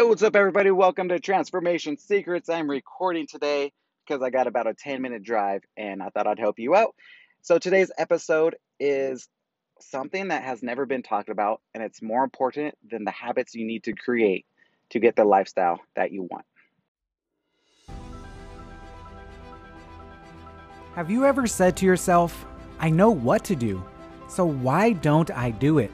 Hey, what's up, everybody? Welcome to Transformation Secrets. I'm recording today because I got about a 10-minute drive and I thought I'd help you out. So today's episode is something that has never been talked about, and it's more important than the habits you need to create to get the lifestyle that you want. Have you ever said to yourself, I know what to do, so why don't I do it?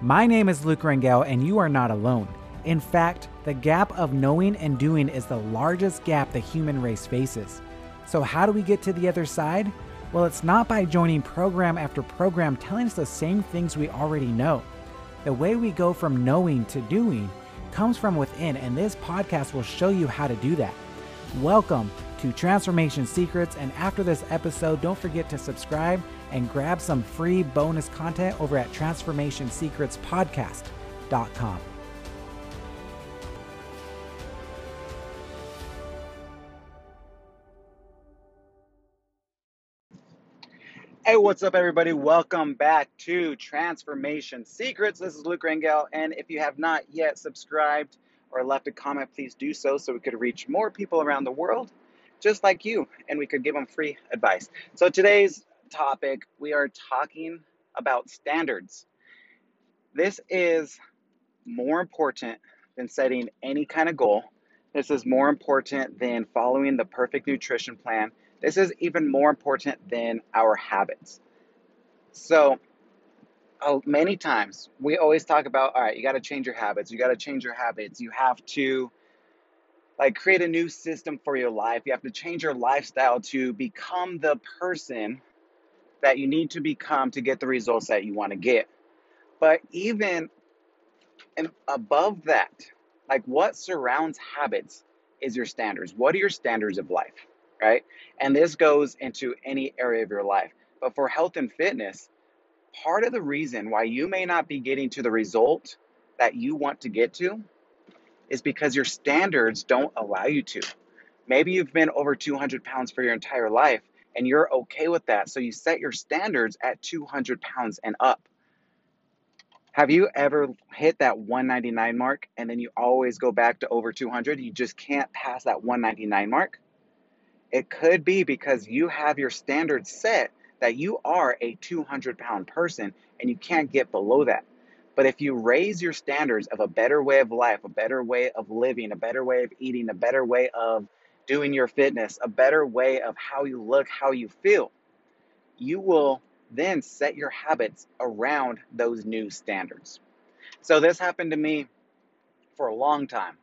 My name is Luke Rangel, and you are not alone. In fact, the gap of knowing and doing is the largest gap the human race faces. So how do we get to the other side? Well, it's not by joining program after program telling us the same things we already know. The way we go from knowing to doing comes from within, and this podcast will show you how to do that. Welcome to Transformation Secrets, and after this episode, don't forget to subscribe and grab some free bonus content over at transformationsecretspodcast.com. Hey, what's up, everybody? Welcome back to Transformation Secrets. This is Luke Rangel, and if you have not yet subscribed or left a comment, please do so we could reach more people around the world just like you, and we could give them free advice. So today's topic, we are talking about standards. This is more important than setting any kind of goal. This is more important than following the perfect nutrition plan. This is even more important than our habits. So many times we always talk about, all right, you got to change your habits. You got to change your habits. You have to create a new system for your life. You have to change your lifestyle to become the person that you need to become to get the results that you want to get. But even above that, what surrounds habits is your standards. What are your standards of life? Right? And this goes into any area of your life. But for health and fitness, part of the reason why you may not be getting to the result that you want to get to is because your standards don't allow you to. Maybe you've been over 200 pounds for your entire life and you're okay with that. So you set your standards at 200 pounds and up. Have you ever hit that 199 mark and then you always go back to over 200? You just can't pass that 199 mark. It could be because you have your standards set that you are a 200-pound person and you can't get below that. But if you raise your standards of a better way of life, a better way of living, a better way of eating, a better way of doing your fitness, a better way of how you look, how you feel, you will then set your habits around those new standards. So this happened to me for a long time.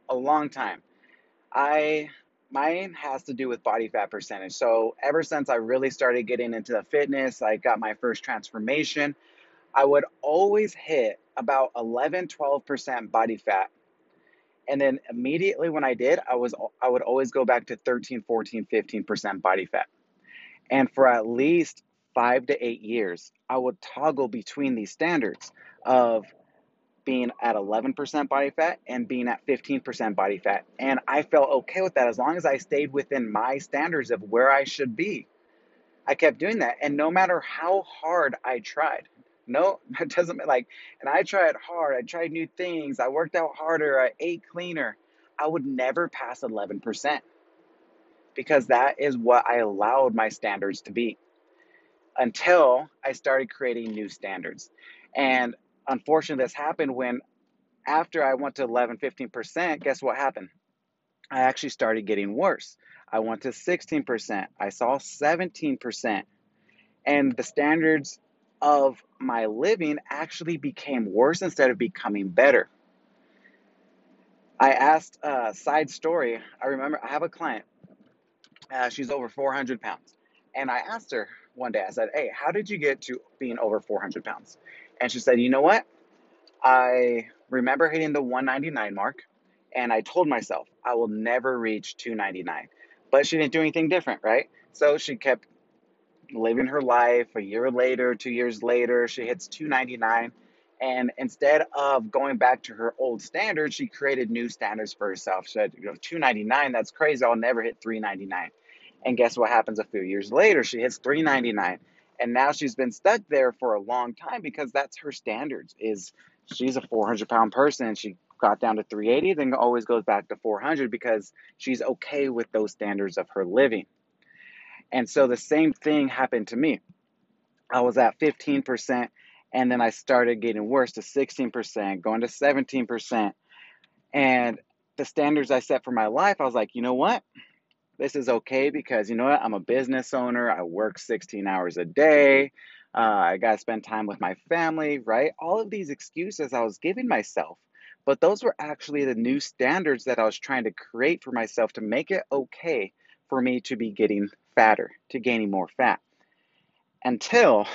Mine has to do with body fat percentage. So ever since I really started getting into the fitness, I got my first transformation, I would always hit about 11, 12% body fat. And then immediately when I did, I would always go back to 13, 14, 15% body fat. And for at least 5 to 8 years, I would toggle between these standards of being at 11% body fat and being at 15% body fat. And I felt okay with that as long as I stayed within my standards of where I should be. I kept doing that. And no matter how hard I tried, and I tried hard. I tried new things. I worked out harder. I ate cleaner. I would never pass 11% because that is what I allowed my standards to be until I started creating new standards. And unfortunately, this happened when after I went to 11, 15%, guess what happened? I actually started getting worse. I went to 16%. I saw 17%. And the standards of my living actually became worse instead of becoming better. I asked a side story. I remember I have a client. She's over 400 pounds. And I asked her one day, I said, hey, how did you get to being over 400 pounds? And she said, you know what? I remember hitting the 199 mark, and I told myself I will never reach 299. But she didn't do anything different, right? So she kept living her life. A year later, 2 years later, she hits 299. And instead of going back to her old standards, she created new standards for herself. She said, 299, that's crazy. I'll never hit 399. And guess what happens a few years later? She hits 399. And now she's been stuck there for a long time because that's her standards. She's a 400-pound person. She got down to 380, then always goes back to 400 because she's okay with those standards of her living. And so the same thing happened to me. I was at 15%, and then I started getting worse to 16%, going to 17%. And the standards I set for my life, I was like, you know what? This is okay because, you know what? I'm a business owner. I work 16 hours a day. I got to spend time with my family, right? All of these excuses I was giving myself. But those were actually the new standards that I was trying to create for myself to make it okay for me to be getting fatter, to gaining more fat. Until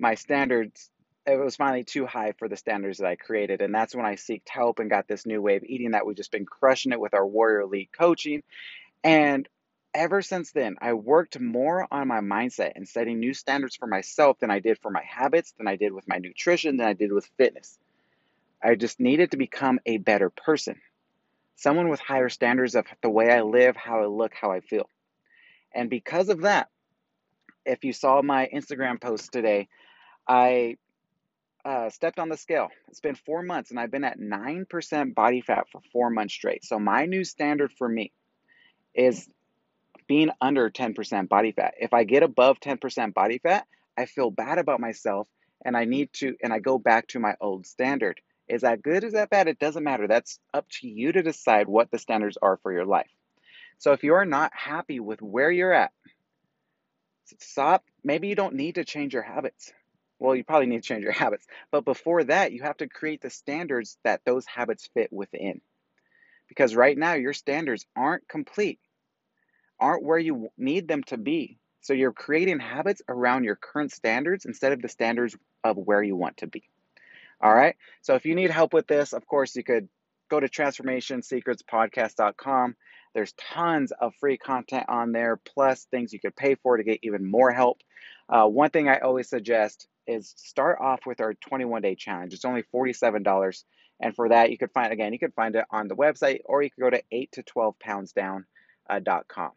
my standards, it was finally too high for the standards that I created. And that's when I seeked help and got this new way of eating that we've just been crushing it with our Warrior League coaching. And ever since then, I worked more on my mindset and setting new standards for myself than I did for my habits, than I did with my nutrition, than I did with fitness. I just needed to become a better person, someone with higher standards of the way I live, how I look, how I feel. And because of that, if you saw my Instagram post today, I stepped on the scale. It's been 4 months and I've been at 9% body fat for 4 months straight. So my new standard for me is being under 10% body fat. If I get above 10% body fat, I feel bad about myself and I go back to my old standard. Is that good? Is that bad? It doesn't matter. That's up to you to decide what the standards are for your life. So if you're not happy with where you're at, stop. Maybe you don't need to change your habits. Well, you probably need to change your habits. But before that, you have to create the standards that those habits fit within. Because right now, your standards aren't complete, aren't where you need them to be. So you're creating habits around your current standards instead of the standards of where you want to be. All right. So if you need help with this, of course, you could go to transformationsecretspodcast.com. There's tons of free content on there, plus things you could pay for to get even more help. One thing I always suggest is start off with our 21-day challenge. It's only $47. And for that, you could find it on the website, or you could go to 8to12poundsdown.com.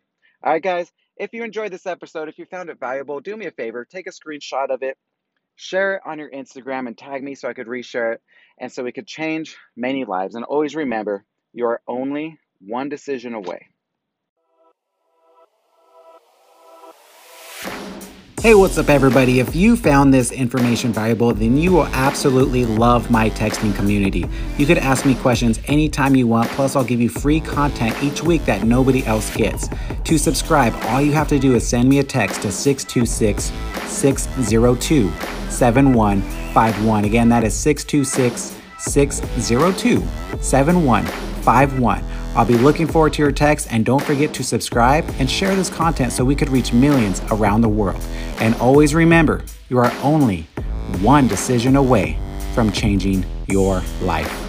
All right, guys. If you enjoyed this episode, if you found it valuable, do me a favor, take a screenshot of it. Share it on your Instagram and tag me so I could reshare it and so we could change many lives. And always remember, you are only one decision away. Hey, what's up, everybody? If you found this information valuable, then you will absolutely love my texting community. You could ask me questions anytime you want, plus I'll give you free content each week that nobody else gets. To subscribe, all you have to do is send me a text to 626-602-7151. Again, that is 626-602-7151. I'll be looking forward to your text, and don't forget to subscribe and share this content so we could reach millions around the world. And always remember, you are only one decision away from changing your life.